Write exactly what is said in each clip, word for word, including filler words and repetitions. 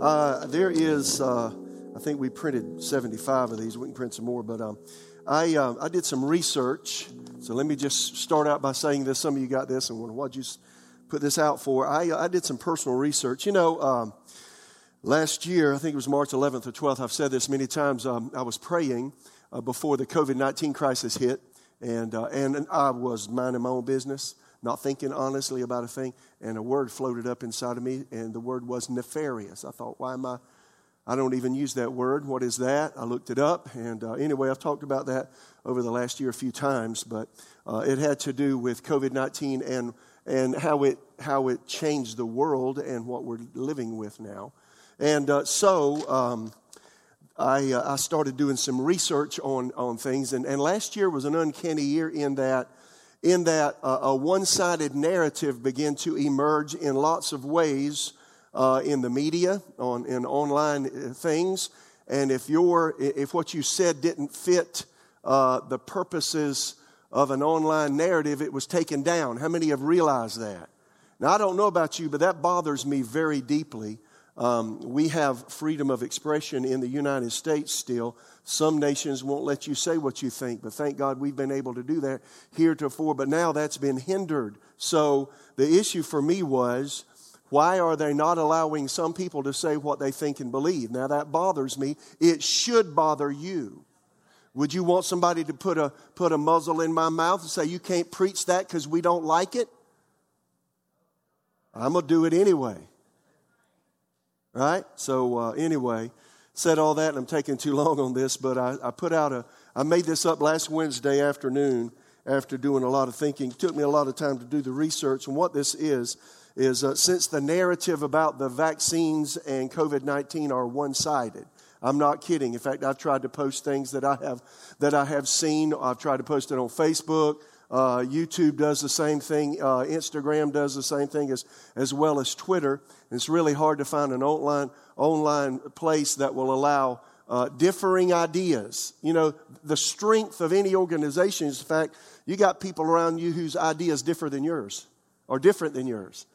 Uh, there is, uh, I think we printed seventy-five of these. We can print some more, but um, I uh, I did some research. So let me just start out by saying this. Some of you got this and wonder, what'd you put this out for? I I did some personal research. You know, um, last year, I think it was March eleventh or twelfth, I've said this many times, um, I was praying uh, before the covid nineteen crisis hit, and uh, and I was minding my own business, not thinking honestly about a thing, and a word floated up inside of me, and the word was nefarious. I thought, why am I, I don't even use that word. What is that? I looked it up, and uh, anyway, I've talked about that over the last year a few times, but uh, it had to do with covid nineteen and and how it how it changed the world and what we're living with now. And uh, so um, I uh, I started doing some research on, on things, and, and last year was an uncanny year in that in that uh, a one-sided narrative began to emerge in lots of ways uh, in the media, on in online things. And if your if what you said didn't fit uh, the purposes of an online narrative, it was taken down. How many have realized that? Now, I don't know about you, but that bothers me very deeply. Um, we have freedom of expression in the United States still. Some nations won't let you say what you think, but thank God we've been able to do that heretofore, but now that's been hindered. So the issue for me was, why are they not allowing some people to say what they think and believe? Now that bothers me. It should bother you. Would you want somebody to put a put a muzzle in my mouth and say, you can't preach that because we don't like it? I'm going to do it anyway. Right? So uh, anyway, said all that, and I'm taking too long on this, but I, I put out a, I made this up last Wednesday afternoon after doing a lot of thinking. It took me a lot of time to do the research, and what this is, is uh, since the narrative about the vaccines and covid nineteen are one-sided, I'm not kidding. In fact, I've tried to post things that I have that I have seen. I've tried to post it on Facebook. Uh, YouTube does the same thing. Uh, Instagram does the same thing as as well as Twitter. And it's really hard to find an online online place that will allow uh, differing ideas. You know, the strength of any organization is the fact you got people around you whose ideas differ than yours or different than yours.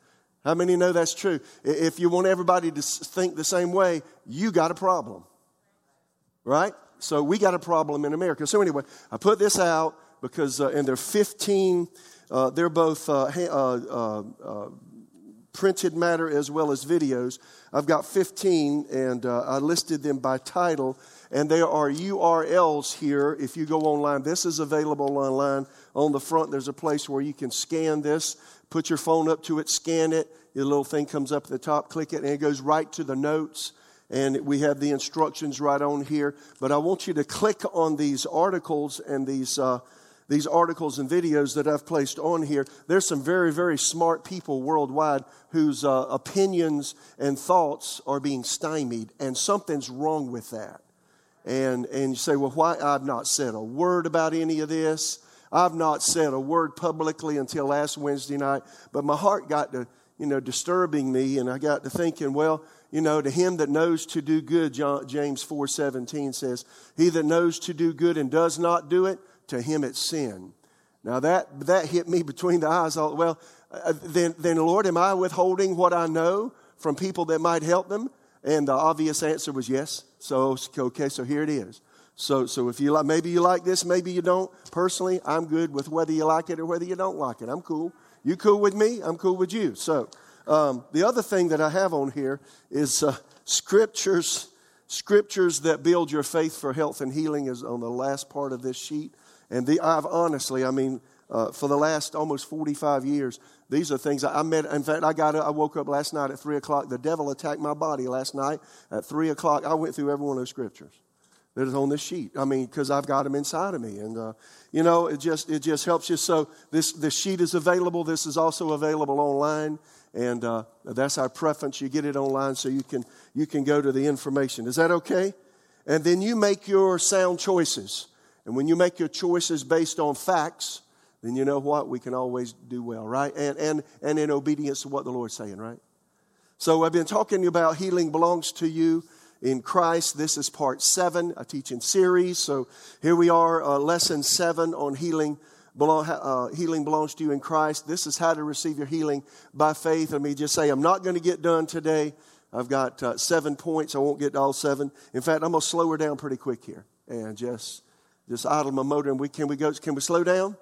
How many know that's true? If you want everybody to think the same way, you got a problem. Right? So we got a problem in America. So anyway, I put this out because, uh, and they're fifteen, uh, they're both uh, uh, uh, printed matter as well as videos. I've got fifteen, and uh, I listed them by title, and there are U R Ls here. If you go online, this is available online. On the front, there's a place where you can scan this, put your phone up to it, scan it, your little thing comes up at the top, click it, and it goes right to the notes. And we have the instructions right on here. But I want you to click on these articles and these uh, these articles and videos that I've placed on here. There's some very, very smart people worldwide whose uh, opinions and thoughts are being stymied. And something's wrong with that. And, and you say, well, why? I've not said a word about any of this. I've not said a word publicly until last Wednesday night. But my heart got to, you know, disturbing me. And I got to thinking, well, you know, to him that knows to do good, John, James four seventeen says, he that knows to do good and does not do it, to him it's sin. Now that that hit me between the eyes. All, well, uh, then, then Lord, am I withholding what I know from people that might help them? And the obvious answer was yes. So, okay, so here it is. So so if you like, maybe you like this, maybe you don't. Personally, I'm good with whether you like it or whether you don't like it. I'm cool. You cool with me? I'm cool with you. So Um, the other thing that I have on here is uh, scriptures scriptures that build your faith for health and healing is on the last part of this sheet. And the, I've honestly, I mean, uh, for the last almost forty-five years, these are things I, I met. In fact, I got I woke up last night at three o'clock. The devil attacked my body last night at three o'clock. I went through every one of those scriptures that is on this sheet. I mean, because I've got them inside of me. And, uh, you know, it just it just helps you. So this, this sheet is available. This is also available online. And uh, that's our preference. You get it online so you can you can go to the information. Is that okay? And then you make your sound choices. And when you make your choices based on facts, then you know what? We can always do well, right? And and and in obedience to what the Lord's saying, right? So I've been talking to you about healing belongs to you in Christ. This is part seven, a teaching series. So here we are, uh, lesson seven on healing. Belong, uh, healing belongs to you in Christ. This is how to receive your healing by faith. Let me just say, I'm not going to get done today. I've got uh, seven points. I won't get to all seven. In fact, I'm going to slow her down pretty quick here and just just idle my motor. And we can we go? Can we slow down?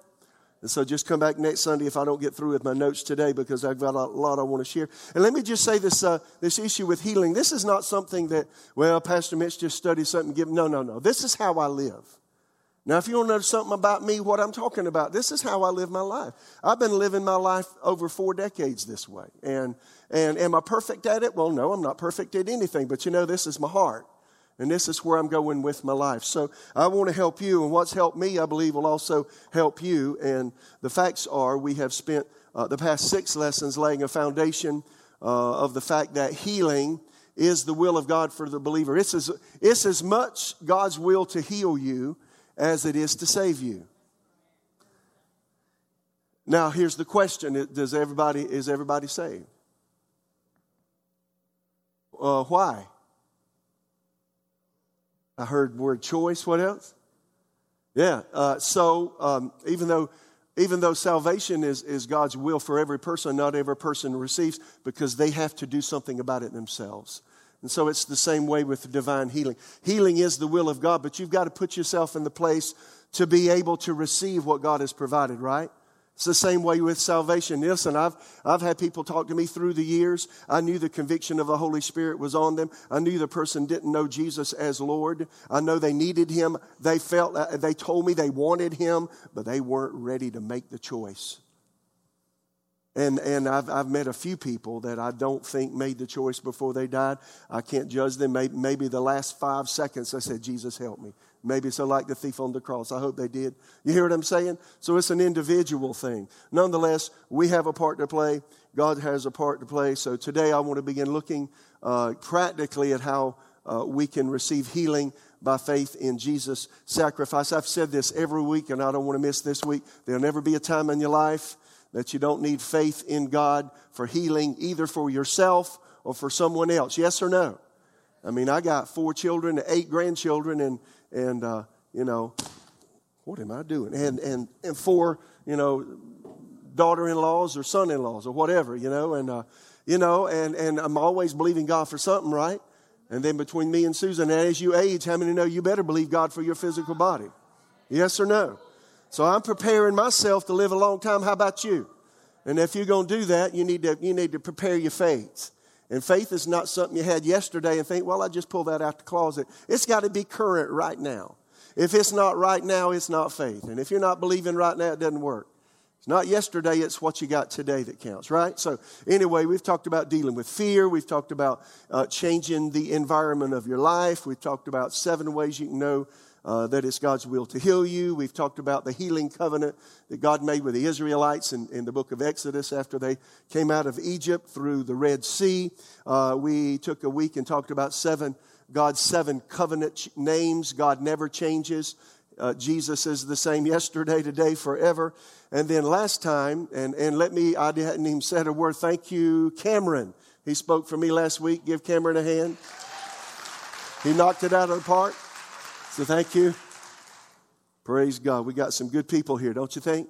And so just come back next Sunday if I don't get through with my notes today, because I've got a lot I want to share. And let me just say this uh, this issue with healing. This is not something that, well, Pastor Mitch just studied something and give. No, no, no. This is how I live. Now, if you want to know something about me, what I'm talking about, this is how I live my life. I've been living my life over four decades this way. And, and am I perfect at it? Well, no, I'm not perfect at anything. But, you know, this is my heart. And this is where I'm going with my life. So I want to help you. And what's helped me, I believe, will also help you. And the facts are we have spent uh, the past six lessons laying a foundation uh, of the fact that healing is the will of God for the believer. It's as, it's as much God's will to heal you as it is to save you. Now, here's the question. Does everybody, is everybody saved? Uh, why? I heard word choice. What else? Yeah. Uh, so um, even though even though salvation is, is God's will for every person, not every person receives, because they have to do something about it themselves. And so it's the same way with divine healing. Healing is the will of God, but you've got to put yourself in the place to be able to receive what God has provided, right? It's the same way with salvation. Listen, I've I've had people talk to me through the years. I knew the conviction of the Holy Spirit was on them. I knew the person didn't know Jesus as Lord. I know they needed Him. They felt, they told me they wanted Him, but they weren't ready to make the choice. And and I've I've met a few people that I don't think made the choice before they died. I can't judge them. Maybe, maybe the last five seconds I said, "Jesus, help me." Maybe so, like the thief on the cross. I hope they did. You hear what I'm saying? So it's an individual thing. Nonetheless, we have a part to play. God has a part to play. So today I want to begin looking uh, practically at how uh, we can receive healing by faith in Jesus' sacrifice. I've said this every week, and I don't want to miss this week. There'll never be a time in your life that you don't need faith in God for healing, either for yourself or for someone else. Yes or no? I mean, I got four children, eight grandchildren, and, and uh, you know, what am I doing? And, and, and four, you know, daughter-in-laws or son-in-laws or whatever, you know. And, uh, you know, and, and I'm always believing God for something, right? And then between me and Susan, as you age, how many know you better believe God for your physical body? Yes or no? So I'm preparing myself to live a long time. How about you? And if you're going to do that, you need to you need to prepare your faith. And faith is not something you had yesterday and think, well, I just pulled that out the closet. It's got to be current right now. If it's not right now, it's not faith. And if you're not believing right now, it doesn't work. It's not yesterday, it's what you got today that counts, right? So anyway, we've talked about dealing with fear. We've talked about uh, changing the environment of your life. We've talked about seven ways you can know Uh, that it's God's will to heal you. We've talked about the healing covenant that God made with the Israelites in, in the book of Exodus after they came out of Egypt through the Red Sea. Uh, we took a week and talked about seven, God's seven covenant ch- names. God never changes. Uh, Jesus is the same yesterday, today, forever. And then last time, and, and let me, I hadn't even said a word. Thank you, Cameron. He spoke for me last week. Give Cameron a hand. He knocked it out of the park. So thank you. Praise God. We got some good people here, don't you think?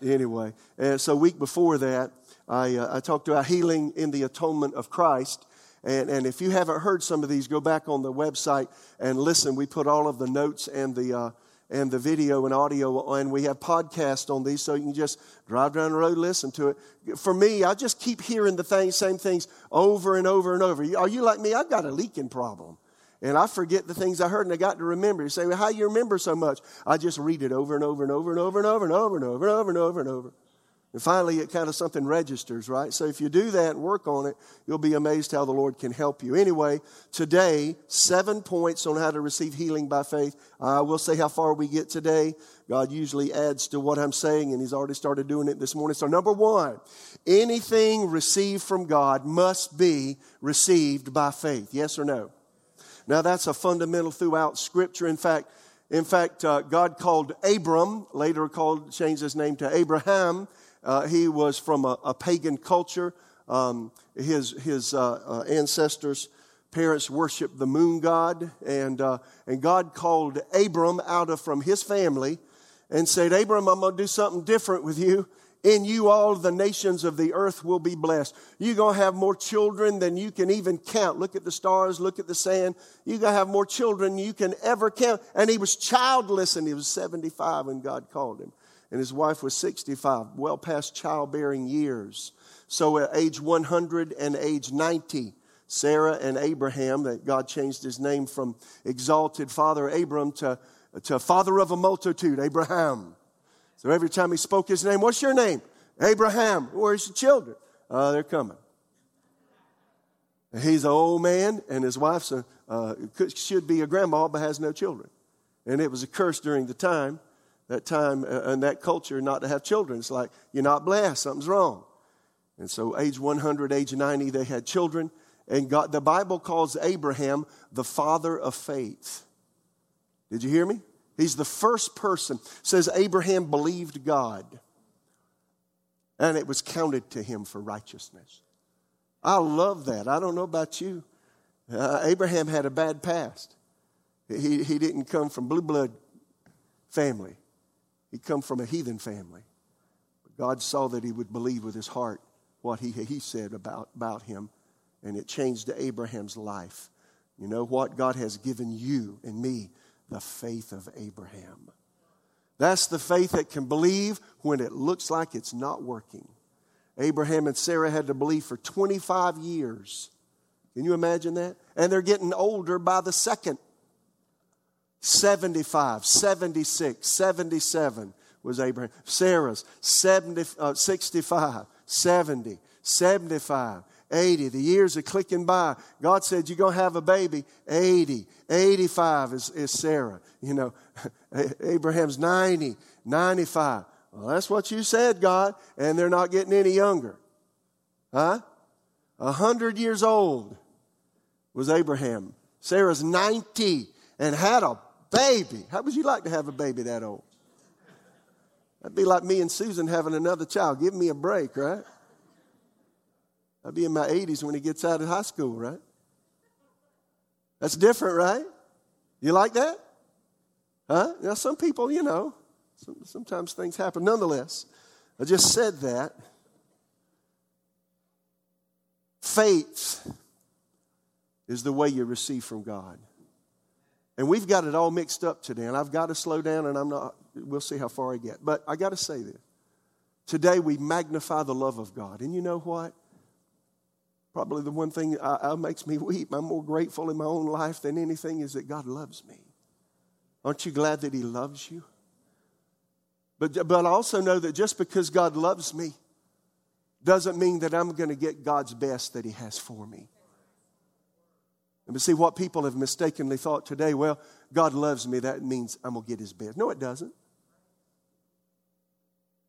Anyway, and so week before that, I, uh, I talked about healing in the atonement of Christ. And, and if you haven't heard some of these, go back on the website and listen. We put all of the notes and the uh, and the video and audio, and we have podcasts on these, so you can just drive down the road, listen to it. For me, I just keep hearing the things, same things over and over and over. Are you like me? I've got a leaking problem. And I forget the things I heard, and I got to remember. You say, well, how do you remember so much? I just read it over and over and over and over and over and over and over and over and over and over. And finally, it kind of something registers, right? So if you do that and work on it, you'll be amazed how the Lord can help you. Anyway, today, seven points on how to receive healing by faith. I will say how far we get today. God usually adds to what I'm saying, and He's already started doing it this morning. So number one, anything received from God must be received by faith. Yes or no? Now, that's a fundamental throughout Scripture. In fact, in fact, uh, God called Abram, later called changed his name to Abraham. Uh, he was from a, a pagan culture. Um, his his uh, uh, ancestors' parents worshipped the moon god, and uh, and God called Abram out of from his family and said, "Abram, I'm going to do something different with you. In you all the nations of the earth will be blessed. You're going to have more children than you can even count. Look at the stars, look at the sand. You're going to have more children than you can ever count. And he was childless, and he was seventy-five when God called him. And his wife was sixty-five, well past childbearing years. So at age one hundred and age ninety, Sarah and Abraham, that God changed his name from exalted father Abram to, to father of a multitude, Abraham. So every time he spoke his name, what's your name? Abraham. Where's your children? Uh, they're coming. He's an old man, and his wife's a, uh, should be a grandma, but has no children. And it was a curse during the time, that time uh, and that culture, not to have children. It's like, you're not blessed, something's wrong. And so age one hundred, age ninety, they had children. And God, the Bible calls Abraham the father of faith. Did you hear me? He's the first person. It says Abraham believed God, and it was counted to him for righteousness. I love that. I don't know about you. Uh, Abraham had a bad past. He, he didn't come from blue blood family. He come from a heathen family. But God saw that he would believe with his heart what he, he said about, about him. And it changed Abraham's life. You know what? God has given you and me the faith of Abraham. That's the faith that can believe when it looks like it's not working. Abraham and Sarah had to believe for twenty-five years. Can you imagine that? And they're getting older by the second. seventy-five, seventy-six, seventy-seven was Abraham. Sarah's seventy, uh, sixty-five, seventy, seventy-five. eighty, the years are clicking by. God said, you're going to have a baby. eighty, eighty-five is, is Sarah. You know, Abraham's ninety, ninety-five. Well, that's what you said, God, and they're not getting any younger. Huh? A hundred years old was Abraham. Sarah's ninety and had a baby. How would you like to have a baby that old? That'd be like me and Susan having another child. Give me a break, right? I'll be in my eighties when he gets out of high school, right? That's different, right? You like that? Huh? Now, some people, you know, some, sometimes things happen. Nonetheless, I just said that. Faith is the way you receive from God. And we've got it all mixed up today, and I've got to slow down, and I'm not, we'll see how far I get. But I got to say this. Today, we magnify the love of God. And you know what? Probably the one thing that makes me weep, I'm more grateful in my own life than anything, is that God loves me. Aren't you glad that he loves you? But, but I also know that just because God loves me doesn't mean that I'm going to get God's best that he has for me. And we see what people have mistakenly thought today, well, God loves me, that means I'm going to get his best. No, it doesn't.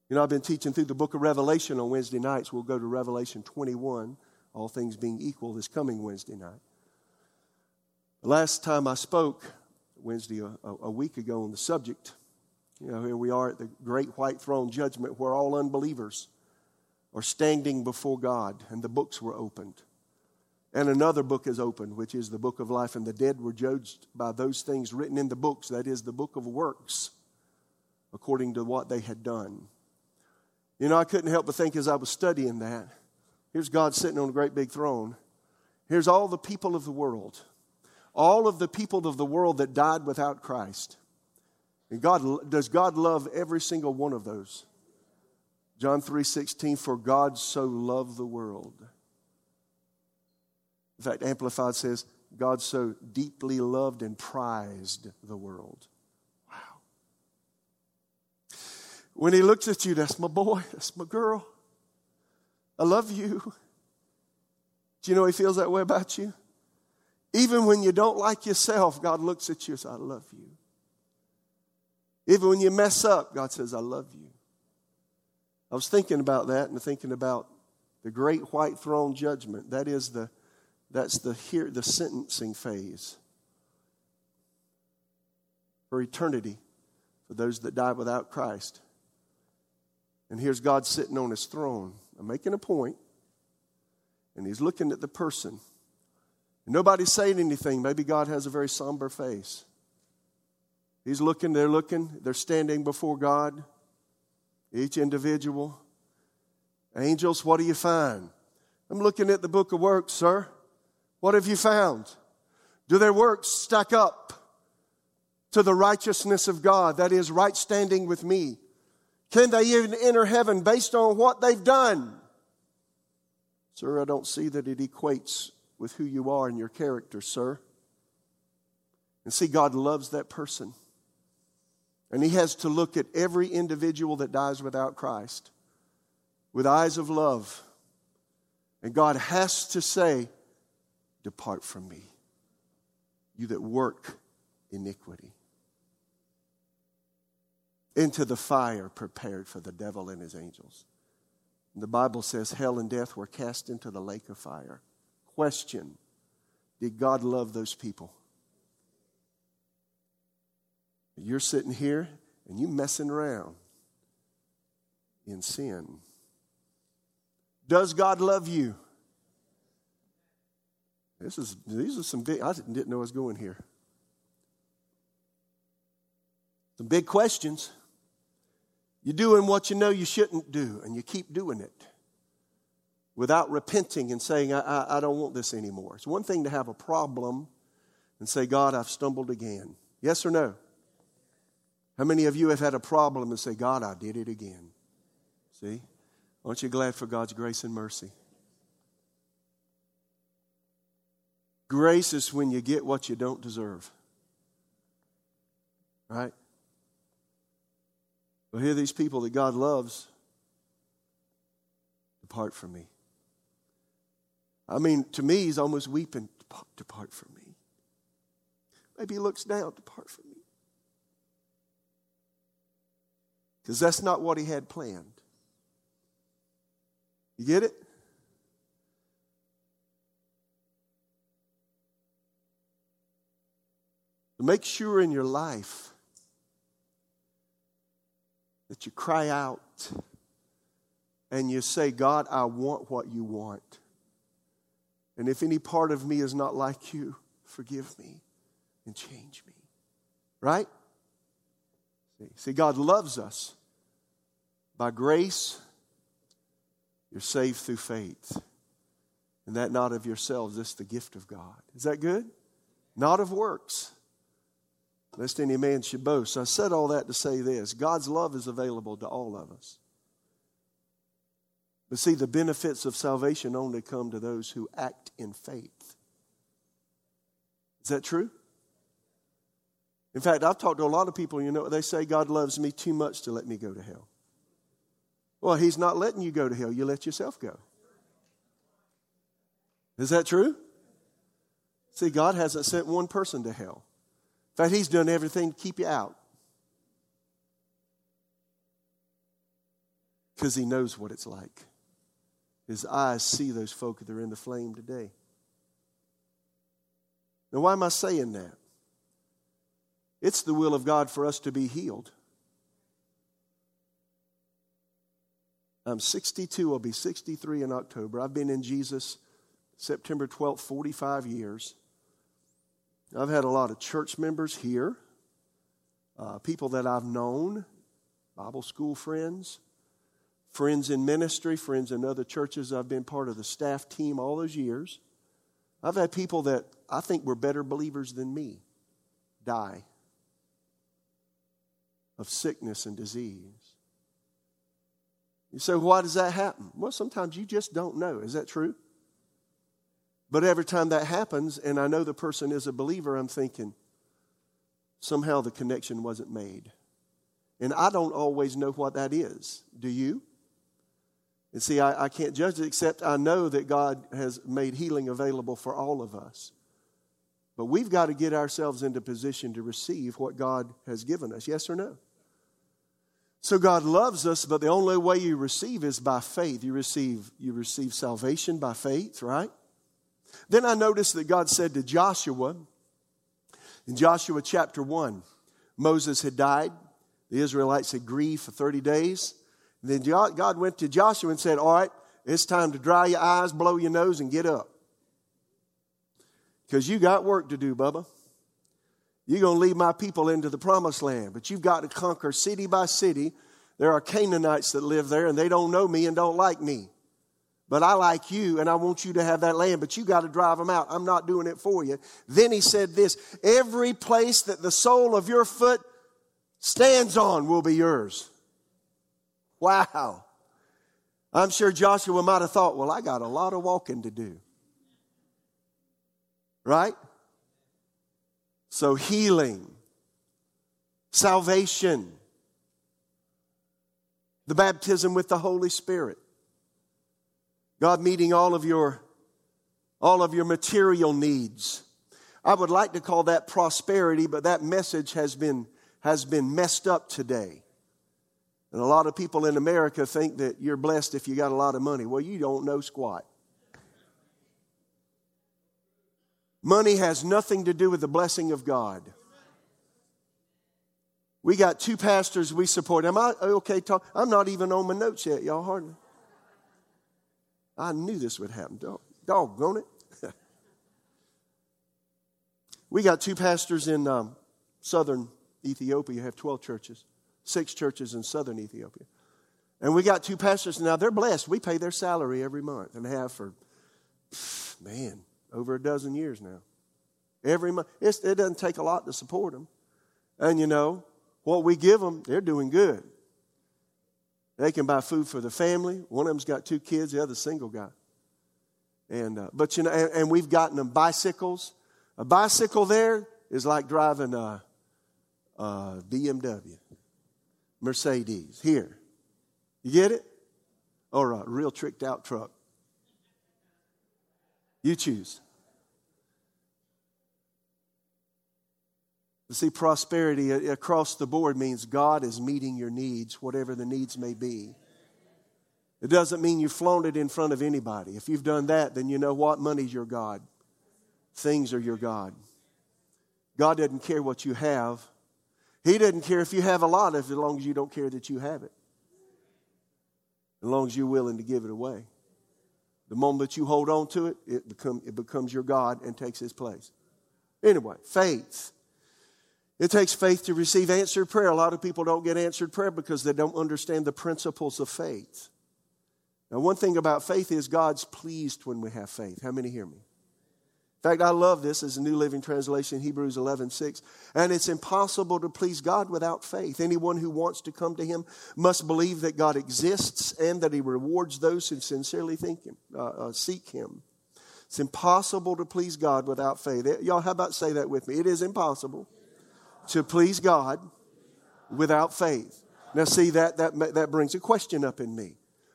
You know, I've been teaching through the book of Revelation on Wednesday nights. We'll go to Revelation twenty-one. All things being equal, this coming Wednesday night. The last time I spoke, Wednesday a, a week ago, on the subject, you know, here we are at the great white throne judgment where all unbelievers are standing before God, and the books were opened. And another book is opened, which is the book of life, and the dead were judged by those things written in the books, that is, the book of works, according to what they had done. You know, I couldn't help but think as I was studying that, here's God sitting on a great big throne. Here's all the people of the world. All of the people of the world that died without Christ. And God, does God love every single one of those? John three sixteen, for God so loved the world. In fact, Amplified says, God so deeply loved and prized the world. Wow. When he looks at you, that's my boy, that's my girl. I love you. Do you know he feels that way about you? Even when you don't like yourself, God looks at you and says, I love you. Even when you mess up, God says, I love you. I was thinking about that and thinking about the great white throne judgment. That is the, that's the here, the sentencing phase for eternity for those that die without Christ. And here's God sitting on his throne. I'm making a point, and he's looking at the person. And nobody's saying anything. Maybe God has a very somber face. He's looking, they're looking, they're standing before God, each individual. Angels, what do you find? I'm looking at the book of works, sir. What have you found? Do their works stack up to the righteousness of God? That is, right standing with me. Can they even enter heaven based on what they've done? Sir, I don't see that it equates with who you are and your character, sir. And see, God loves that person. And He has to look at every individual that dies without Christ with eyes of love. And God has to say, depart from me, you that work iniquity, into the fire prepared for the devil and his angels. And the Bible says hell and death were cast into the lake of fire. Question, did God love those people? You're sitting here and you messing around in sin. Does God love you? This is these are some big. I didn't know I was going here. Some big questions. You're doing what you know you shouldn't do, and you keep doing it without repenting and saying, "I, I, I don't want this anymore." It's one thing to have a problem and say, "God, I've stumbled again." Yes or no? How many of you have had a problem and say, God, I did it again? See? Aren't you glad for God's grace and mercy? Grace is when you get what you don't deserve. Right? Well, here are these people that God loves. Depart from me. I mean, to me, he's almost weeping. Depart from me. Maybe he looks down. Depart from me. Because that's not what he had planned. You get it? Make sure in your life that you cry out and you say, God, I want what you want. And if any part of me is not like you, forgive me and change me. Right? See, see God loves us. By grace, you're saved through faith. And that not of yourselves, it's the gift of God. Is that good? Not of works, lest any man should boast. I said all that to say this. God's love is available to all of us. But see, the benefits of salvation only come to those who act in faith. Is that true? In fact, I've talked to a lot of people, you know, they say God loves me too much to let me go to hell. Well, he's not letting you go to hell. You let yourself go. Is that true? See, God hasn't sent one person to hell. In fact, he's done everything to keep you out. Because he knows what it's like. His eyes see those folk that are in the flame today. Now, why am I saying that? It's the will of God for us to be healed. I'm sixty-two, I'll be sixty-three in October. I've been in Jesus September twelfth, forty-five years. I've had a lot of church members here, uh, people that I've known, Bible school friends, friends in ministry, friends in other churches. I've been part of the staff team all those years. I've had people that I think were better believers than me die of sickness and disease. You say, why does that happen? Well, sometimes you just don't know. Is that true? But every time that happens, and I know the person is a believer, I'm thinking, somehow the connection wasn't made. And I don't always know what that is. Do you? And see, I, I can't judge it, except I know that God has made healing available for all of us. But we've got to get ourselves into position to receive what God has given us. Yes or no? So God loves us, but the only way you receive is by faith. You receive, you receive salvation by faith, right? Then I noticed that God said to Joshua, in Joshua chapter one, Moses had died. The Israelites had grieved for thirty days. And then God went to Joshua and said, all right, it's time to dry your eyes, blow your nose, and get up. Because you got work to do, Bubba. You're going to lead my people into the promised land, but you've got to conquer city by city. there are Canaanites that live there, and they don't know me and don't like me. But I like you, and I want you to have that land, but you got to drive them out. I'm not doing it for you. Then he said this, every place that the sole of your foot stands on will be yours. Wow. I'm sure Joshua might have thought, well, I got a lot of walking to do. Right? So healing, salvation, the baptism with the Holy Spirit, God meeting all of your, all of your material needs. I would like to call that prosperity, but that message has been, has been messed up today. And a lot of people in America think that you're blessed if you got a lot of money. Well, you don't know squat. Money has nothing to do with the blessing of God. We got two pastors we support. Am I okay? Talk? I'm not even on my notes yet, y'all, hardly. I knew this would happen. Dog, doggone it. We got two pastors in um, southern Ethiopia. Have twelve churches, six churches in southern Ethiopia. And we got two pastors. Now, they're blessed. We pay their salary every month and have for, man, over a dozen years now. Every month. It's, it doesn't take a lot to support them. And, you know, what we give them, they're doing good. They can buy food for the family. One of them's got two kids. The other's single guy. And, uh, but you know, and, and we've gotten them bicycles. A bicycle there is like driving a, a B M W, Mercedes. Here. You get it? Or a real tricked out truck. You choose. You see, prosperity across the board means God is meeting your needs, whatever the needs may be. It doesn't mean you flaunt it in front of anybody. If you've done that, then you know what? Money's your God. Things are your God. God doesn't care what you have. He doesn't care if you have a lot, as long as you don't care that you have it. As long as you're willing to give it away. The moment you hold on to it, it, become, it becomes your God and takes His place. Anyway, faith. It takes faith to receive answered prayer. A lot of people don't get answered prayer because they don't understand the principles of faith. Now, one thing about faith is God's pleased when we have faith. How many hear me? In fact, I love this as a New Living Translation, Hebrews eleven six. And it's impossible to please God without faith. Anyone who wants to come to Him must believe that God exists and that He rewards those who sincerely think him, uh, uh, seek Him. It's impossible to please God without faith. Y'all, how about say that with me? It is impossible to please God without faith. Now see, that, that that brings a question up in me.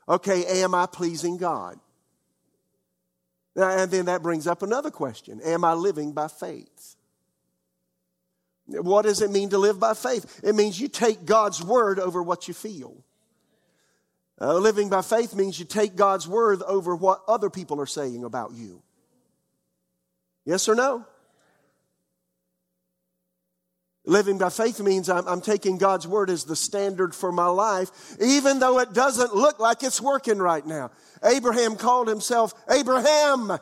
Okay, am I pleasing God? Now, and then that brings up another question. Am I living by faith? What does it mean to live by faith? It means you take God's word over what you feel. Uh, living by faith means you take God's word over what other people are saying about you. Yes or no? Living by faith means I'm, I'm taking God's word as the standard for my life, even though it doesn't look like it's working right now. Abraham called himself Abraham,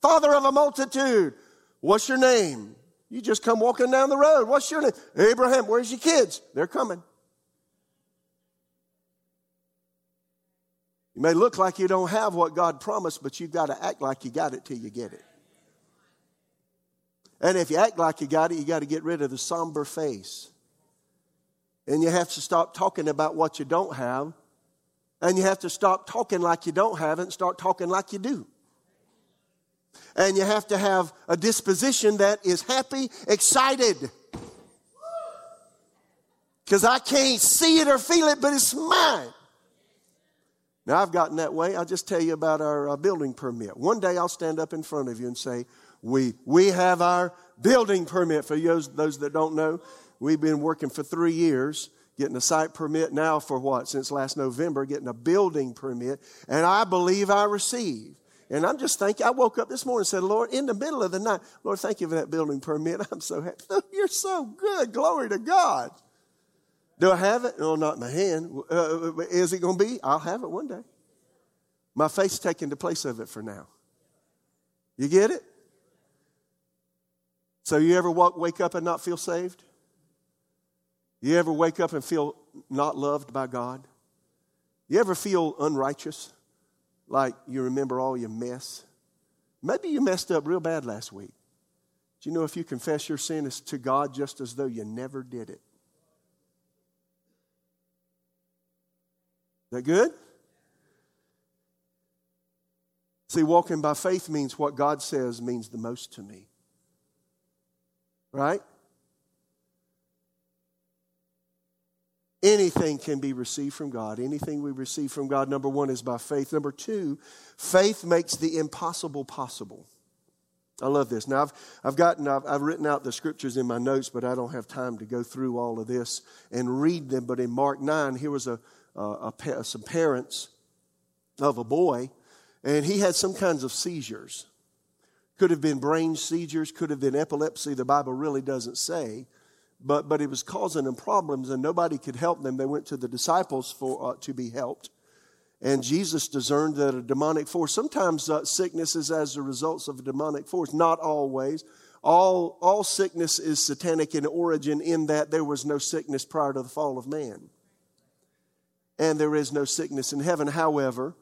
father of a multitude. What's your name? You just come walking down the road. What's your name? Abraham. Where's your kids? They're coming. You may look like you don't have what God promised, but you've got to act like you got it till you get it. And if you act like you got it, you got to get rid of the somber face. And you have to stop talking about what you don't have. And you have to stop talking like you don't have it and start talking like you do. And you have to have a disposition that is happy, excited. Because I can't see it or feel it, but it's mine. Now, I've gotten that way. I'll just tell you about our uh, building permit. One day I'll stand up in front of you and say, We we have our building permit. For those, those that don't know, we've been working for three years, getting a site permit now for what? Since last November, getting a building permit. And I believe I receive. And I'm just thinking, I woke up this morning and said, Lord, in the middle of the night, Lord, thank you for that building permit. I'm so happy. You're so good. Glory to God. Do I have it? No, not in my hand. Uh, is it going to be? I'll have it one day. My faith's taking the place of it for now. You get it? So you ever walk, wake up and not feel saved? You ever wake up and feel not loved by God? You ever feel unrighteous, like you remember all your mess? Maybe you messed up real bad last week. Do you know if you confess your sin is to God just as though you never did it? Is that good? See, walking by faith means what God says means the most to me. Right? Anything can be received from God. Anything we receive from God, number one, is by faith. Number two, faith makes the impossible possible. I love this. Now, I've I've gotten, I've, I've written out the scriptures in my notes, but I don't have time to go through all of this and read them. But in Mark nine, here was a, a, a some parents of a boy, and he had some kinds of seizures. Could have been brain seizures, could have been epilepsy. The Bible really doesn't say. But but it was causing them problems, and nobody could help them. They went to the disciples for uh, to be helped. And Jesus discerned that a demonic force, sometimes uh, sickness is as a result of a demonic force. Not always. All, all sickness is satanic in origin, in that there was no sickness prior to the fall of man. And there is no sickness in heaven. However,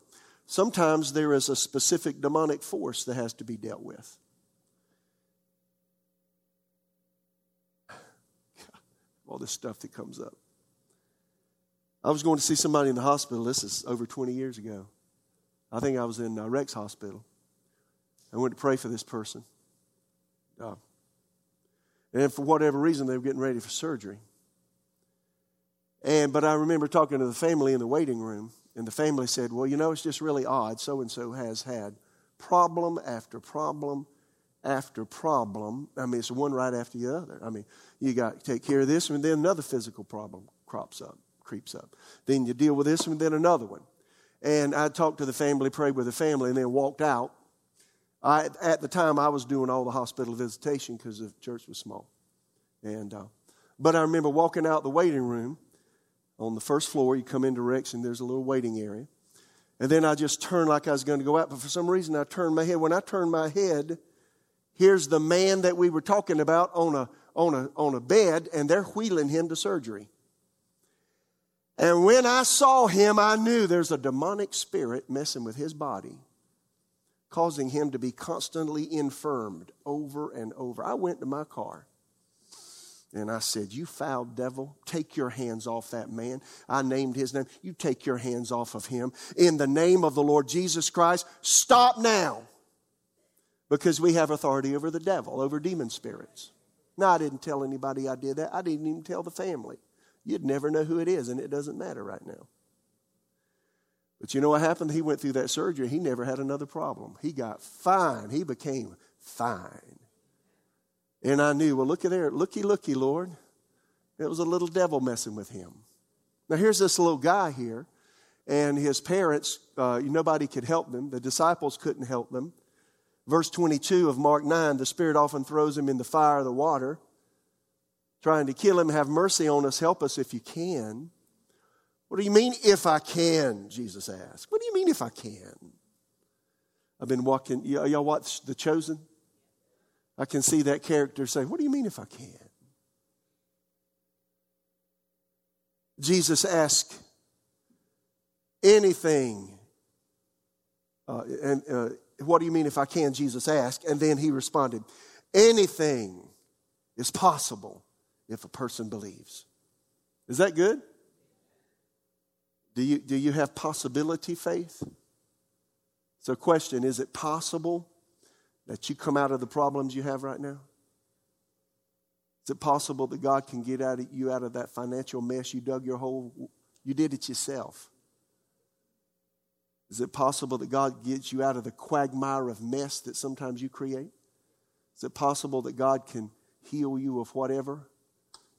sometimes there is a specific demonic force that has to be dealt with. All this stuff that comes up. I was going to see somebody in the hospital. This is over twenty years ago. I think I was in uh, Rex Hospital. I went to pray for this person. Uh, and for whatever reason, they were getting ready for surgery. And But I remember talking to the family in the waiting room, and the family said, well, you know, it's just really odd. So-and-so has had problem after problem after problem. I mean, it's one right after the other. I mean, you got to take care of this, and then another physical problem crops up, creeps up. Then you deal with this, and then another one. And I talked to the family, prayed with the family, and then walked out. I, at the time, I was doing all the hospital visitation because the church was small. And uh, But I remember walking out the waiting room. On the first floor, you come into Rex, and there's a little waiting area. And then I just turned like I was going to go out, but for some reason, I turned my head. When I turned my head, here's the man that we were talking about on a on a on a bed, and they're wheeling him to surgery. And when I saw him, I knew there's a demonic spirit messing with his body, causing him to be constantly infirmed over and over. I went to my car and I said, you foul devil, take your hands off that man. I named his name. You take your hands off of him. In the name of the Lord Jesus Christ, stop now. Because we have authority over the devil, over demon spirits. Now, I didn't tell anybody I did that. I didn't even tell the family. You'd never know who it is, and it doesn't matter right now. But you know what happened? He went through that surgery. He never had another problem. He got fine. He became fine. And I knew, well, looky there. Looky, looky, Lord. It was a little devil messing with him. Now, here's this little guy here, and his parents, uh, nobody could help them. The disciples couldn't help them. Verse twenty-two of Mark nine, the Spirit often throws him in the fire or the water, trying to kill him. Have mercy on us. Help us if you can. What do you mean, if I can? Jesus asked. What do you mean, if I can? I've been walking. Y- y'all watch The Chosen? I can see that character say, what do you mean, if I can? Jesus asked anything. Uh, and uh, What do you mean if I can, Jesus asked. And then he responded, anything is possible if a person believes. Is that good? Do you, do you have possibility faith? So question, is it possible that you come out of the problems you have right now? Is it possible that God can get out of you out of that financial mess you dug your whole, you did it yourself? Is it possible that God gets you out of the quagmire of mess that sometimes you create? Is it possible that God can heal you of whatever?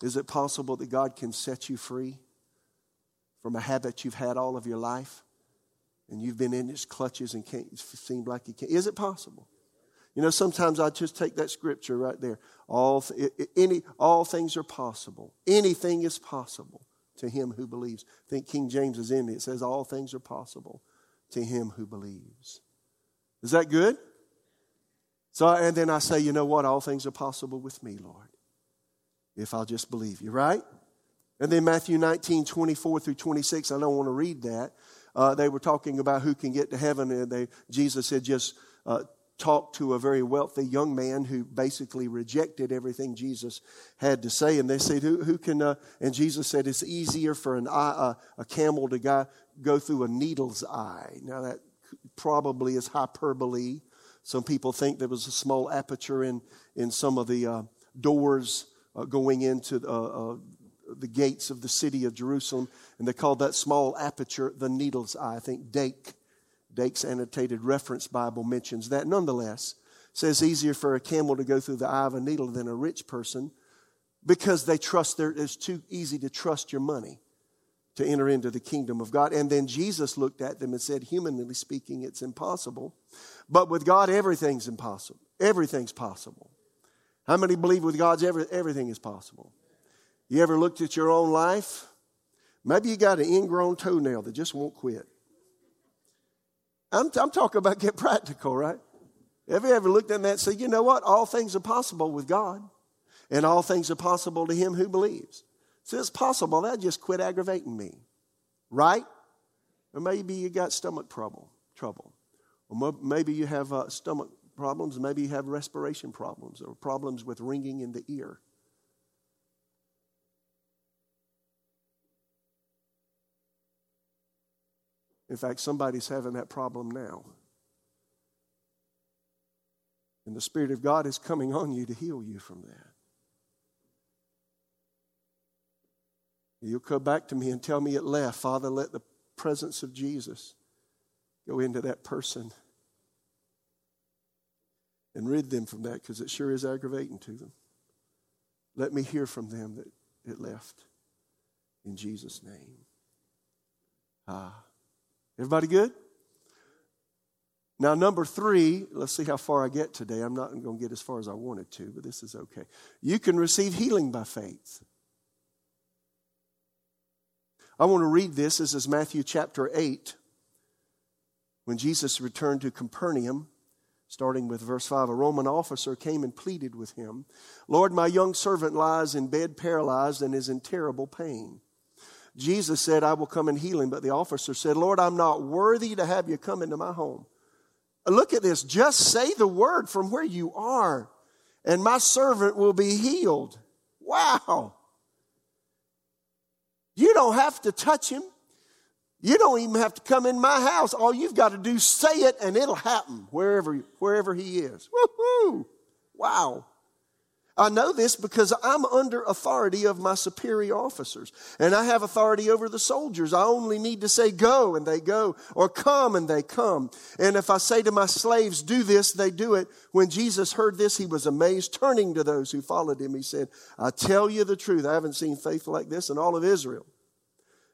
Is it possible that God can set you free from a habit you've had all of your life and you've been in its clutches and can't, it seemed like you can't? Is it possible? You know, sometimes I just take that scripture right there. All, th- any, all things are possible. Anything is possible to him who believes. I think King James is in it. It says all things are possible to him who believes. Is that good? So, and then I say, you know what? All things are possible with me, Lord, if I'll just believe you, right? And then Matthew nineteen twenty-four through twenty-six, I don't want to read that. Uh, they were talking about who can get to heaven, and they, Jesus had just uh, talked to a very wealthy young man who basically rejected everything Jesus had to say. And they said, who, who can, uh, and Jesus said, it's easier for an eye, a, a camel to go, go through a needle's eye. Now that probably is hyperbole. Some people think there was a small aperture in, in some of the uh, doors uh, going into the, uh, uh, the gates of the city of Jerusalem, and they called that small aperture the needle's eye. I think Dake, Dake's annotated reference Bible mentions that. Nonetheless, it says easier for a camel to go through the eye of a needle than a rich person, because they trust their, it's too easy to trust your money to enter into the kingdom of God. And then Jesus looked at them and said, humanly speaking, it's impossible. But with God, everything's impossible. Everything's possible. How many believe with God's every, everything is possible? You ever looked at your own life? Maybe you got an ingrown toenail that just won't quit. I'm, I'm talking about get practical, right? Have you ever looked at that and said, you know what? All things are possible with God, and all things are possible to him who believes. So it's possible. That just quit aggravating me, right? Or maybe you got stomach trouble, trouble. Or maybe you have uh, stomach problems. Maybe you have respiration problems or problems with ringing in the ear. In fact, somebody's having that problem now. And the Spirit of God is coming on you to heal you from that. You'll come back to me and tell me it left. Father, let the presence of Jesus go into that person and rid them from that, because it sure is aggravating to them. Let me hear from them that it left in Jesus' name. Ah, everybody good? Now, number three, let's see how far I get today. I'm not going to get as far as I wanted to, but this is okay. You can receive healing by faith. I want to read this. This is Matthew chapter eight. When Jesus returned to Capernaum, starting with verse five, a Roman officer came and pleaded with him, Lord, my young servant lies in bed paralyzed and is in terrible pain. Jesus said, I will come and heal him. But the officer said, Lord, I'm not worthy to have you come into my home. Look at this. Just say the word from where you are, and my servant will be healed. Wow. You don't have to touch him. You don't even have to come in my house. All you've got to do, say it, and it'll happen wherever, wherever he is. Woo-hoo! Wow. I know this because I'm under authority of my superior officers, and I have authority over the soldiers. I only need to say go, and they go, or come, and they come. And if I say to my slaves, do this, they do it. When Jesus heard this, he was amazed. Turning to those who followed him, he said, I tell you the truth, I haven't seen faith like this in all of Israel.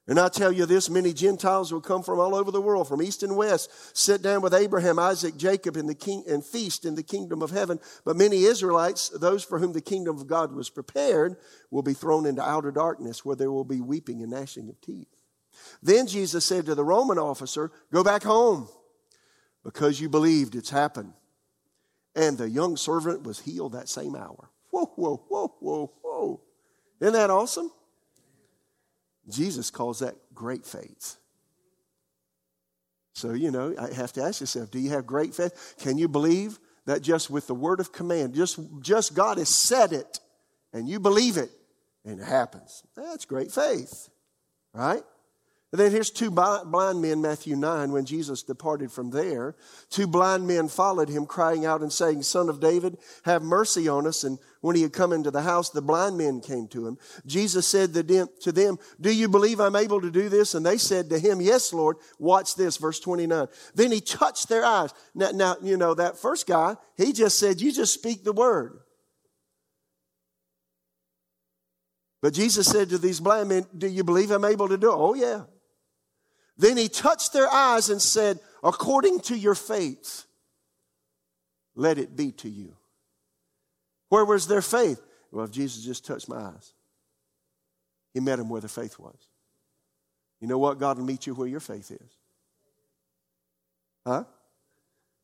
And I tell you this, many Gentiles will come from all over the world, from east and west, sit down with Abraham, Isaac, Jacob, and the king, and feast in the kingdom of heaven. But many Israelites, those for whom the kingdom of God was prepared, will be thrown into outer darkness, where there will be weeping and gnashing of teeth. Then Jesus said to the Roman officer, go back home, because you believed, it's happened. And the young servant was healed that same hour. Whoa, whoa, whoa, whoa, whoa. Isn't that awesome? Jesus calls that great faith. So, you know, I have to ask yourself, do you have great faith? Can you believe that just with the word of command, just, just God has said it, and you believe it, and it happens? That's great faith, right? And then here's two blind men, Matthew nine, when Jesus departed from there. Two blind men followed him, crying out and saying, Son of David, have mercy on us. And when he had come into the house, the blind men came to him. Jesus said to them, do you believe I'm able to do this? And they said to him, yes, Lord. Watch this, verse twenty-nine. Then he touched their eyes. Now, now you know, that first guy, he just said, you just speak the word. But Jesus said to these blind men, do you believe I'm able to do it? Oh, yeah. Then he touched their eyes and said, according to your faith, let it be to you. Where was their faith? Well, if Jesus just touched my eyes, he met them where their faith was. You know what? God will meet you where your faith is. Huh?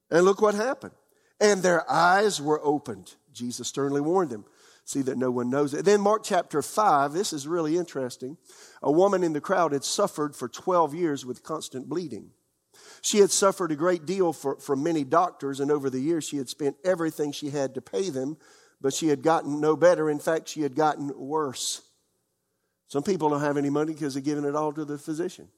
And look what happened. And their eyes were opened. Jesus sternly warned them. see that no one knows it. Then Mark chapter five, this is really interesting. A woman in the crowd had suffered for twelve years with constant bleeding. She had suffered a great deal for, from many doctors, and over the years she had spent everything she had to pay them, but she had gotten no better. In fact, she had gotten worse. Some people don't have any money because they've given it all to the physician.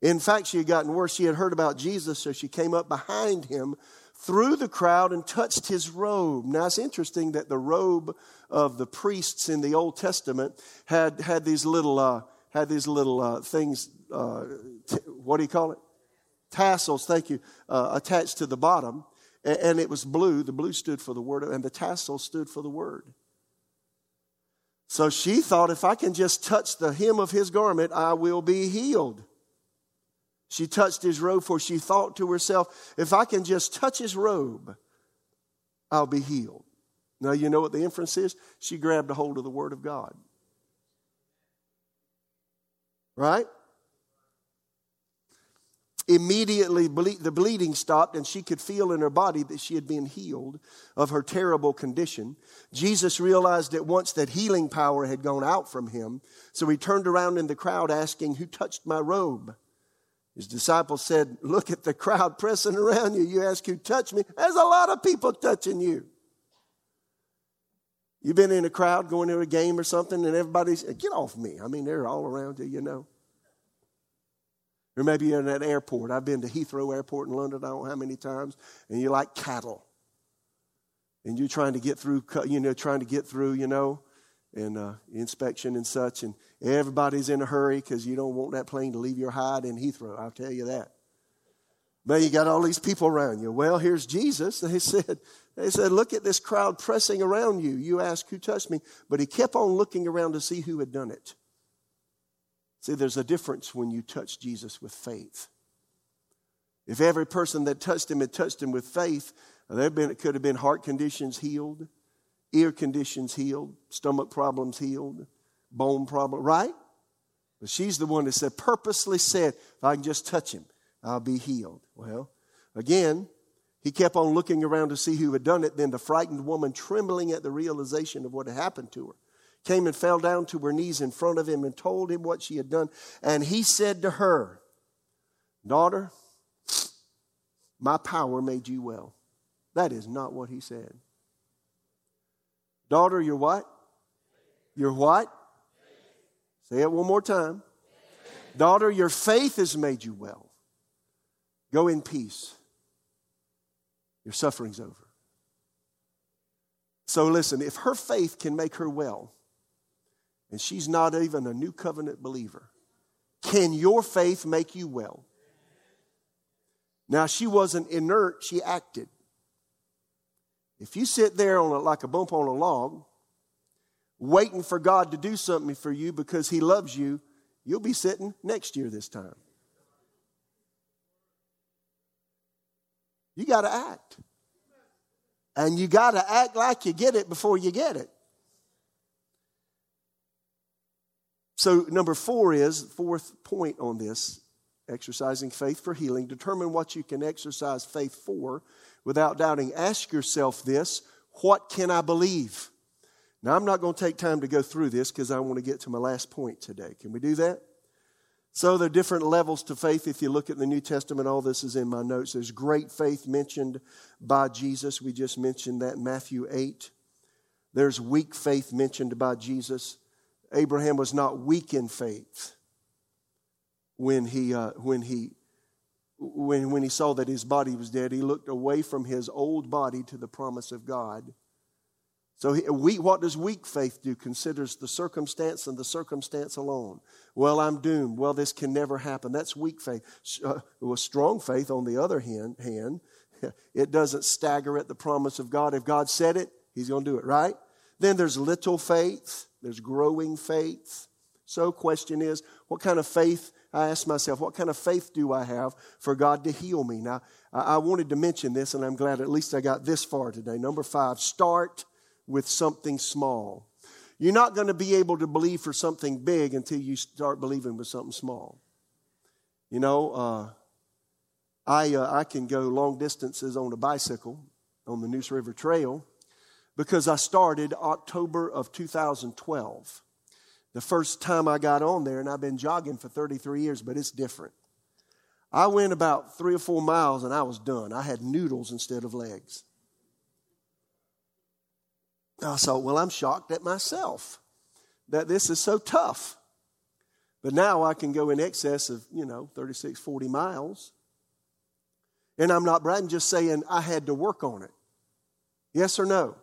In fact, she had gotten worse. She had heard about Jesus, so she came up behind him through the crowd and touched his robe. Now, it's interesting that the robe of the priests in the Old Testament had, had these little uh, had these little uh, things, uh, t- what do you call it? Tassels, thank you, uh, attached to the bottom. And, and it was blue. The blue stood for the word, and the tassel stood for the word. So she thought, if I can just touch the hem of his garment, I will be healed. She touched his robe, for she thought to herself, if I can just touch his robe, I'll be healed. Now, you know what the inference is? She grabbed a hold of the word of God. Right? Immediately, ble- the bleeding stopped, and she could feel in her body that she had been healed of her terrible condition. Jesus realized at once that healing power had gone out from him, so he turned around in the crowd asking, who touched my robe? His disciples said, look at the crowd pressing around you. You ask who touched me. There's a lot of people touching you. You've been in a crowd going to a game or something, and everybody's, get off me. I mean, they're all around you, you know. Or maybe you're in that airport. I've been to Heathrow Airport in London, I don't know how many times, and you're like cattle. And you're trying to get through, you know, trying to get through, you know, and uh, inspection and such, and everybody's in a hurry because you don't want that plane to leave your hide in Heathrow, I'll tell you that. But you got all these people around you. Well, here's Jesus. They said, they said, look at this crowd pressing around you. You ask, who touched me? But he kept on looking around to see who had done it. See, there's a difference when you touch Jesus with faith. If every person that touched him had touched him with faith, there been, it could have been heart conditions healed, ear conditions healed, stomach problems healed, bone problem, right? But she's the one that said, purposely said, if I can just touch him, I'll be healed. Well, again, he kept on looking around to see who had done it. Then the frightened woman, trembling at the realization of what had happened to her, came and fell down to her knees in front of him and told him what she had done. And he said to her, daughter, my power made you well. That is not what he said. Daughter, you're what? Your what? Say it one more time. Daughter, your faith has made you well. Go in peace. Your suffering's over. So listen, if her faith can make her well, and she's not even a new covenant believer, can your faith make you well? Now, she wasn't inert, she acted. If you sit there on a, like a bump on a log, waiting for God to do something for you because he loves you, you'll be sitting next year this time. You got to act. And you got to act like you get it before you get it. So number four is, fourth point on this, exercising faith for healing. Determine what you can exercise faith for. Without doubting, ask yourself this, what can I believe? Now, I'm not going to take time to go through this because I want to get to my last point today. Can we do that? So there are different levels to faith. If you look at the New Testament, all this is in my notes. There's great faith mentioned by Jesus. We just mentioned that in Matthew eight. There's weak faith mentioned by Jesus. Abraham was not weak in faith when he uh, when he When, when he saw that his body was dead, he looked away from his old body to the promise of God. So he, we, what does weak faith do? Considers the circumstance and the circumstance alone. Well, I'm doomed. Well, this can never happen. That's weak faith. Uh, well, strong faith, on the other hand, hand, it doesn't stagger at the promise of God. If God said it, he's going to do it, right? Then there's little faith. There's growing faith. So question is, what kind of faith? I asked myself, what kind of faith do I have for God to heal me? Now, I wanted to mention this, and I'm glad at least I got this far today. Number five, start with something small. You're not going to be able to believe for something big until you start believing with something small. You know, uh, I uh, I can go long distances on a bicycle on the Neuse River Trail, because I started October of two thousand twelve. The first time I got on there, and I've been jogging for thirty-three years, but it's different. I went about three or four miles and I was done. I had noodles instead of legs. I thought, well, I'm shocked at myself that this is so tough. But now I can go in excess of, you know, thirty-six, forty miles. And I'm not bragging, just saying I had to work on it. Yes or no?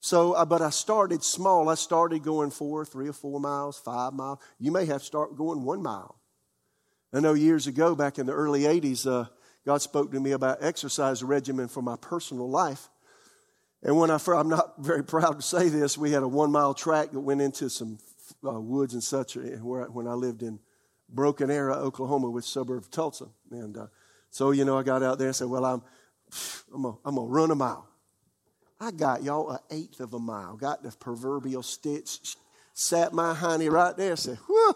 So, but I started small. I started going four, three or four miles, five miles. You may have to start going one mile. I know years ago, back in the early eighties, uh, God spoke to me about exercise regimen for my personal life. And when I first, I'm not very proud to say this, we had a one-mile track that went into some uh, woods and such where I, when I lived in Broken Arrow, Oklahoma, which suburb of Tulsa. And uh, so, you know, I got out there and said, well, I'm I'm gonna, I'm gonna run a mile. I got, y'all, an eighth of a mile. Got the proverbial stitch, sat my hiney right there and said, whoo.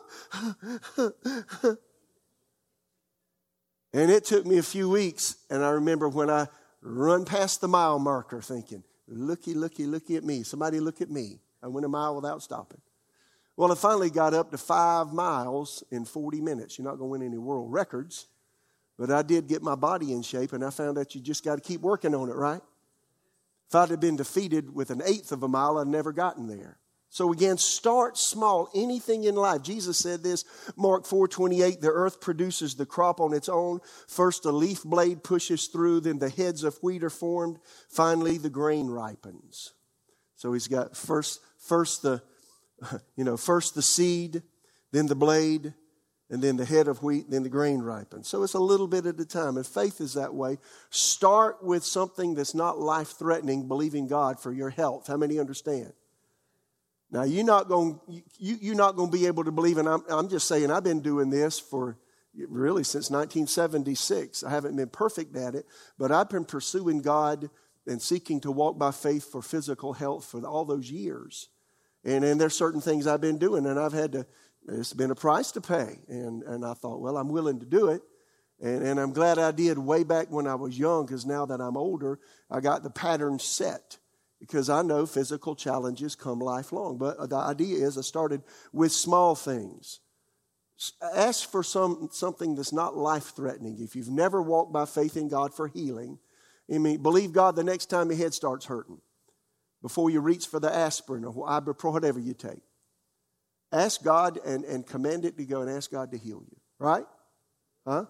And it took me a few weeks, and I remember when I run past the mile marker thinking, looky, looky, looky at me. Somebody look at me. I went a mile without stopping. Well, I finally got up to five miles in forty minutes. You're not going to win any world records, but I did get my body in shape, and I found out you just got to keep working on it, right? If I'd have been defeated with an eighth of a mile, I'd never gotten there. So again, start small, anything in life. Jesus said this, Mark four twenty-eight, the earth produces the crop on its own. First a leaf blade pushes through, then the heads of wheat are formed. Finally, the grain ripens. So he's got first, first the, you know, first the seed, then the blade, and then the head of wheat, then the grain ripens. So it's a little bit at a time, and faith is that way. Start with something that's not life-threatening, believing God for your health. How many understand? Now, you're not going you, you're not going to be able to believe, and I'm, I'm just saying I've been doing this for really since nineteen seventy-six. I haven't been perfect at it, but I've been pursuing God and seeking to walk by faith for physical health for all those years. And, and there's certain things I've been doing, and I've had to, it's been a price to pay. And, and I thought, well, I'm willing to do it. And, and I'm glad I did way back when I was young, because now that I'm older, I got the pattern set. Because I know physical challenges come lifelong. But the idea is I started with small things. Ask for some something that's not life-threatening. If you've never walked by faith in God for healing, I mean, believe God the next time your head starts hurting. Before you reach for the aspirin or whatever you take. Ask God and, and command it to go and ask God to heal you. Right? Huh?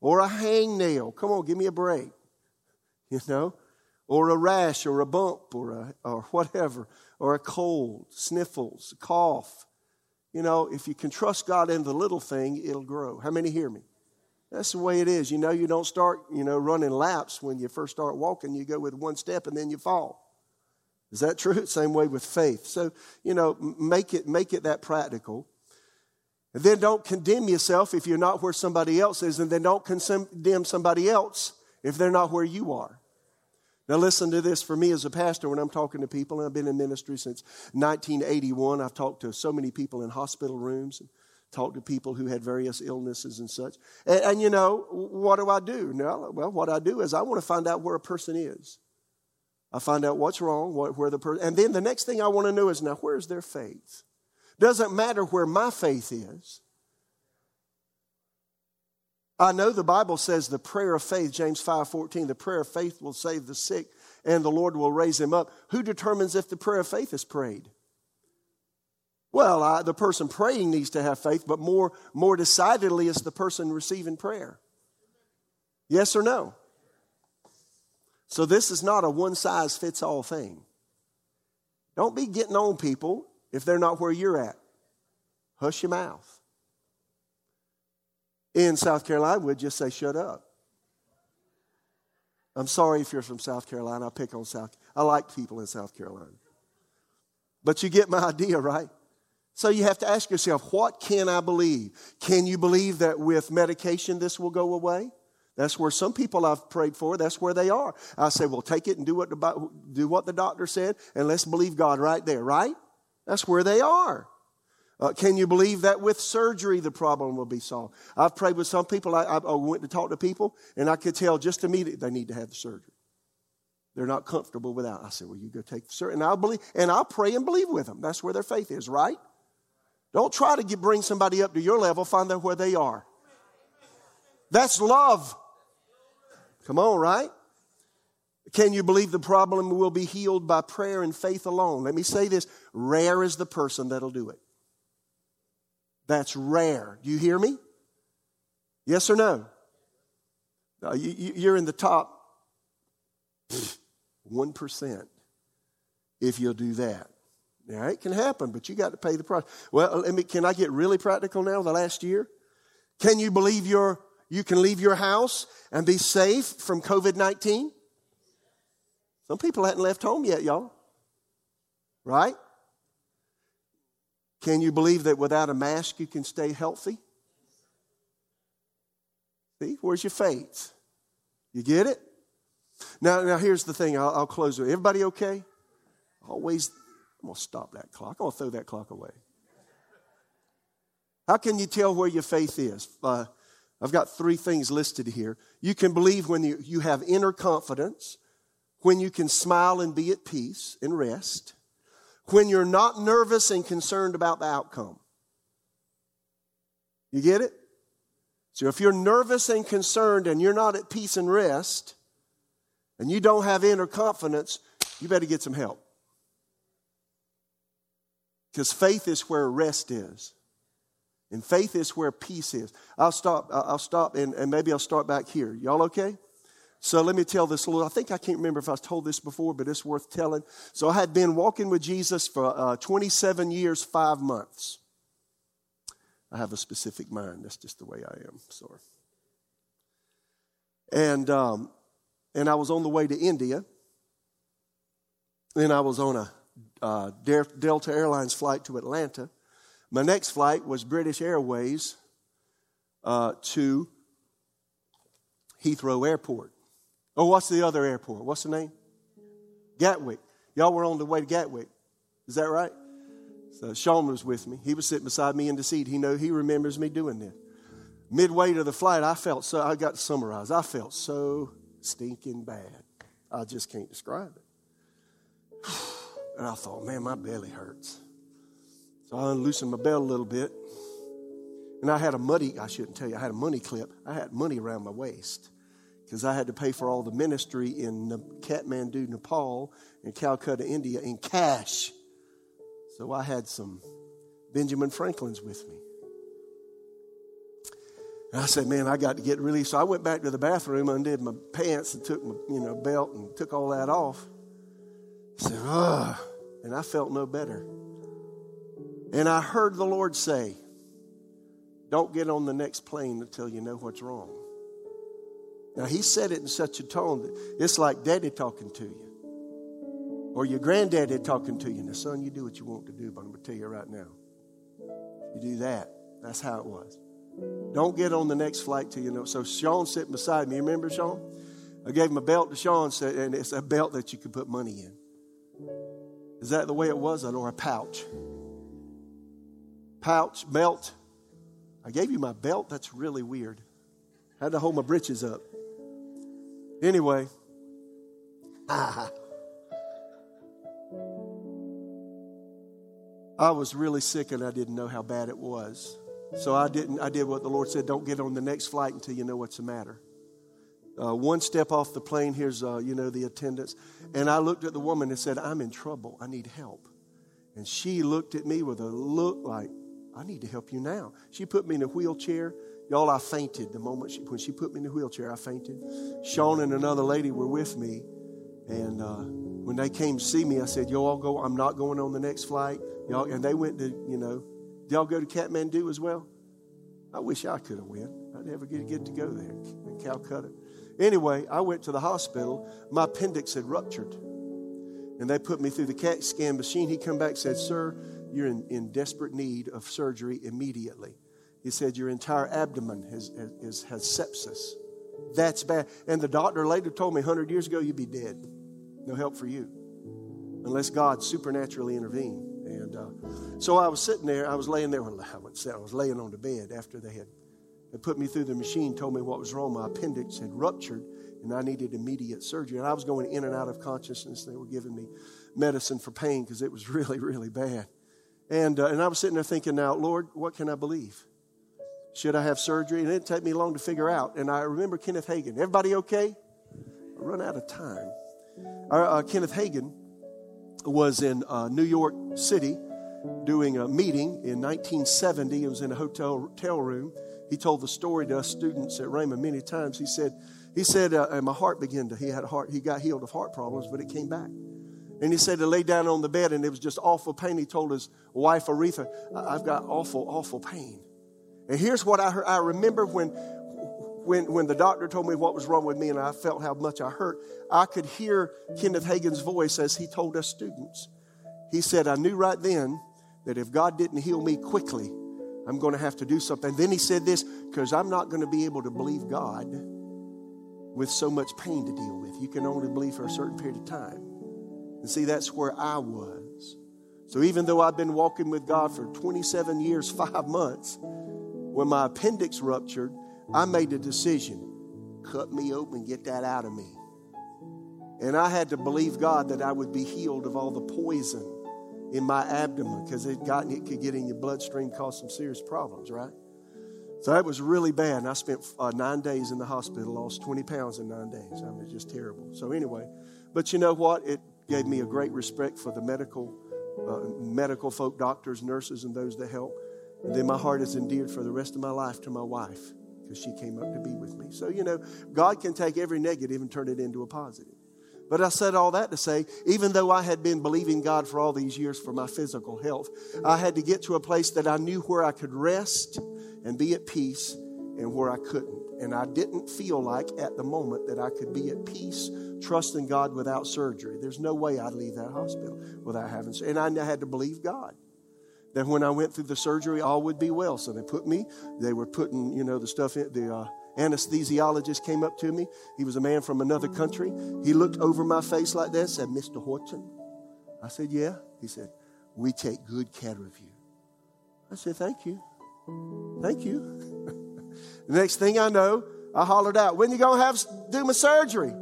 Or a hangnail. Come on, give me a break. You know? Or a rash, or a bump, or a, or whatever, or a cold, sniffles, cough. You know, if you can trust God in the little thing, it'll grow. How many hear me? That's the way it is. You know, you don't start, you know, running laps when you first start walking. You go with one step and then you fall. Is that true? Same way with faith. So, you know, make it make it that practical. And then don't condemn yourself if you're not where somebody else is, and then don't condemn somebody else if they're not where you are. Now listen to this for me as a pastor when I'm talking to people, and I've been in ministry since nineteen eighty-one. I've talked to so many people in hospital rooms, and talked to people who had various illnesses and such. And, and you know, what do I do? Now, well, what I do is I want to find out where a person is. I find out what's wrong, what, where the person, and then the next thing I want to know is, now where's their faith? Doesn't matter where my faith is. I know the Bible says the prayer of faith, James five fourteen, the prayer of faith will save the sick and the Lord will raise him up. Who determines if the prayer of faith is prayed? Well, I, the person praying needs to have faith, but more, more decidedly is the person receiving prayer. Yes or no? So this is not a one-size-fits-all thing. Don't be getting on people if they're not where you're at. Hush your mouth. In South Carolina, we'd just say, shut up. I'm sorry if you're from South Carolina. I pick on South. I like people in South Carolina. But you get my idea, right? So you have to ask yourself, what can I believe? Can you believe that with medication this will go away? That's where some people I've prayed for, that's where they are. I say, well, take it and do what the, do what the doctor said, and let's believe God right there, right? That's where they are. Uh, can you believe that with surgery the problem will be solved? I've prayed with some people. I, I went to talk to people, and I could tell just immediately they need to have the surgery. They're not comfortable without. I said, well, you go take the service. And I'll believe, and I'll pray and believe with them. That's where their faith is, right? Don't try to get, bring somebody up to your level. Find out where they are. That's love. Come on, right? Can you believe the problem will be healed by prayer and faith alone? Let me say this. Rare is the person that'll do it. That's rare. Do you hear me? Yes or no? No, you, you, you're in the top one percent if you'll do that. Now, it can happen, but you got to pay the price. Well, let me, can I get really practical now, the last year? Can you believe your, you can leave your house and be safe from covid nineteen? Some people hadn't left home yet, y'all. Right? Can you believe that without a mask you can stay healthy? See, where's your faith? You get it? Now, now here's the thing. I'll, I'll close with it. Everybody okay? Always, I'm going to stop that clock. I'm going to throw that clock away. How can you tell where your faith is? Uh, I've got three things listed here. You can believe when you, you have inner confidence, when you can smile and be at peace and rest, when you're not nervous and concerned about the outcome. You get it? So if you're nervous and concerned and you're not at peace and rest and you don't have inner confidence, you better get some help. Because faith is where rest is. And faith is where peace is. I'll stop, I'll stop, and, and maybe I'll start back here. Y'all okay? So let me tell this a little. I think I can't remember if I told this before, but it's worth telling. So I had been walking with Jesus for uh, twenty-seven years, five months. I have a specific mind. That's just the way I am. Sorry. And um, and I was on the way to India. Then I was on a uh, Delta Airlines flight to Atlanta. My next flight was British Airways uh, to Heathrow Airport. Oh, what's the other airport? What's the name? Gatwick. Y'all were on the way to Gatwick. Is that right? So Sean was with me. He was sitting beside me in the seat. He know he remembers me doing this. Midway to the flight, I felt so, I got to summarize, I felt so stinking bad. I just can't describe it. And I thought, man, my belly hurts. So I unloosened my belt a little bit. And I had a money, I shouldn't tell you, I had a money clip. I had money around my waist because I had to pay for all the ministry in Kathmandu, Nepal, and Calcutta, India in cash. So I had some Benjamin Franklins with me. And I said, man, I got to get relief. So I went back to the bathroom, undid my pants and took my you know, belt and took all that off. I said, ugh. And I felt no better. And I heard the Lord say, don't get on the next plane until you know what's wrong. Now, he said it in such a tone that it's like daddy talking to you. Or your granddaddy talking to you. Now, son, you do what you want to do, but I'm going to tell you right now. You do that. That's how it was. Don't get on the next flight till you know. So Sean sitting beside me. You remember Sean? I gave my belt to Sean, and it's a belt that you can put money in. Is that the way it was? Or a pouch? Pouch, belt. I gave you my belt. That's really weird. I had to hold my britches up. Anyway. Ah. I was really sick and I didn't know how bad it was. So I didn't. I did what the Lord said. Don't get on the next flight until you know what's the matter. Uh, one step off the plane, here's, uh, you know, the attendants. And I looked at the woman and said, I'm in trouble. I need help. And she looked at me with a look like, I need to help you now. She put me in a wheelchair. Y'all, I fainted the moment she, when she put me in a wheelchair, I fainted. Sean and another lady were with me. And uh, when they came to see me, I said, y'all go, I'm not going on the next flight. Y'all, and they went to, you know, y'all go to Kathmandu as well? I wish I could have went. I'd never get, get to go there in Calcutta. Anyway, I went to the hospital. My appendix had ruptured. And they put me through the CAT scan machine. He come back and said, sir, you're in, in desperate need of surgery immediately. He said, your entire abdomen has, has, has sepsis. That's bad. And the doctor later told me one hundred years ago, you'd be dead. No help for you. Unless God supernaturally intervened. And uh, so I was sitting there. I was laying there. Well, I wouldn't say I was laying on the bed after they had They put me through the machine, told me what was wrong. My appendix had ruptured, and I needed immediate surgery. And I was going in and out of consciousness. They were giving me medicine for pain because it was really, really bad. And uh, and I was sitting there thinking, now, Lord, what can I believe? Should I have surgery? And it didn't take me long to figure out. And I remember Kenneth Hagin. Everybody okay? I run out of time. Uh, uh, Kenneth Hagin was in uh, New York City doing a meeting in nineteen seventy. It was in a hotel, hotel room. He told the story to us students at Raymond many times. He said, he said, uh, and my heart began to, he had a heart, he got healed of heart problems, but it came back. And he said he lay down on the bed and it was just awful pain. He told his wife, Aretha, I've got awful, awful pain. And here's what I heard. I remember when, when, when the doctor told me what was wrong with me and I felt how much I hurt, I could hear Kenneth Hagin's voice as he told us students. He said, I knew right then that if God didn't heal me quickly, I'm going to have to do something. Then he said this, because I'm not going to be able to believe God with so much pain to deal with. You can only believe for a certain period of time. And see, that's where I was. So even though I've been walking with God for twenty-seven years, five months, when my appendix ruptured, I made the decision, cut me open, get that out of me. And I had to believe God that I would be healed of all the poison in my abdomen, because it gotten it could get in your bloodstream, cause some serious problems, right? So that was really bad. And I spent uh, nine days in the hospital, lost twenty pounds in nine days. I mean, it's just terrible. So anyway, but you know what? It gave me a great respect for the medical, uh, medical folk, doctors, nurses, and those that help. And then my heart is endeared for the rest of my life to my wife, because she came up to be with me. So you know, God can take every negative and turn it into a positive. But I said all that to say, even though I had been believing God for all these years for my physical health, I had to get to a place that I knew where I could rest and be at peace and where I couldn't. And I didn't feel like at the moment that I could be at peace, trusting God without surgery. There's no way I'd leave that hospital without having surgery. And I had to believe God that when I went through the surgery, all would be well. So they put me, they were putting, you know, the stuff in, the, uh, anesthesiologist came up to me. He was a man from another country. He looked over my face like that, said, Mister Horton. I said, yeah. He said, we take good care of you. I said, thank you. Thank you. The next thing I know, I hollered out, when you going to have do my surgery?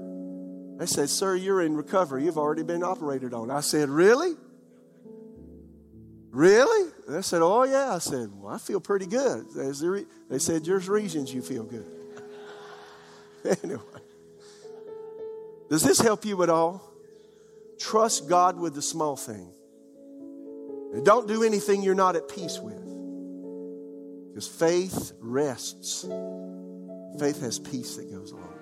They said, sir, you're in recovery. You've already been operated on. I said, really? Really? They said, oh, yeah. I said, well, I feel pretty good. They said, there's reasons you feel good. Anyway, does this help you at all? Trust God with the small thing. And don't do anything you're not at peace with. Because faith rests. Faith has peace that goes along.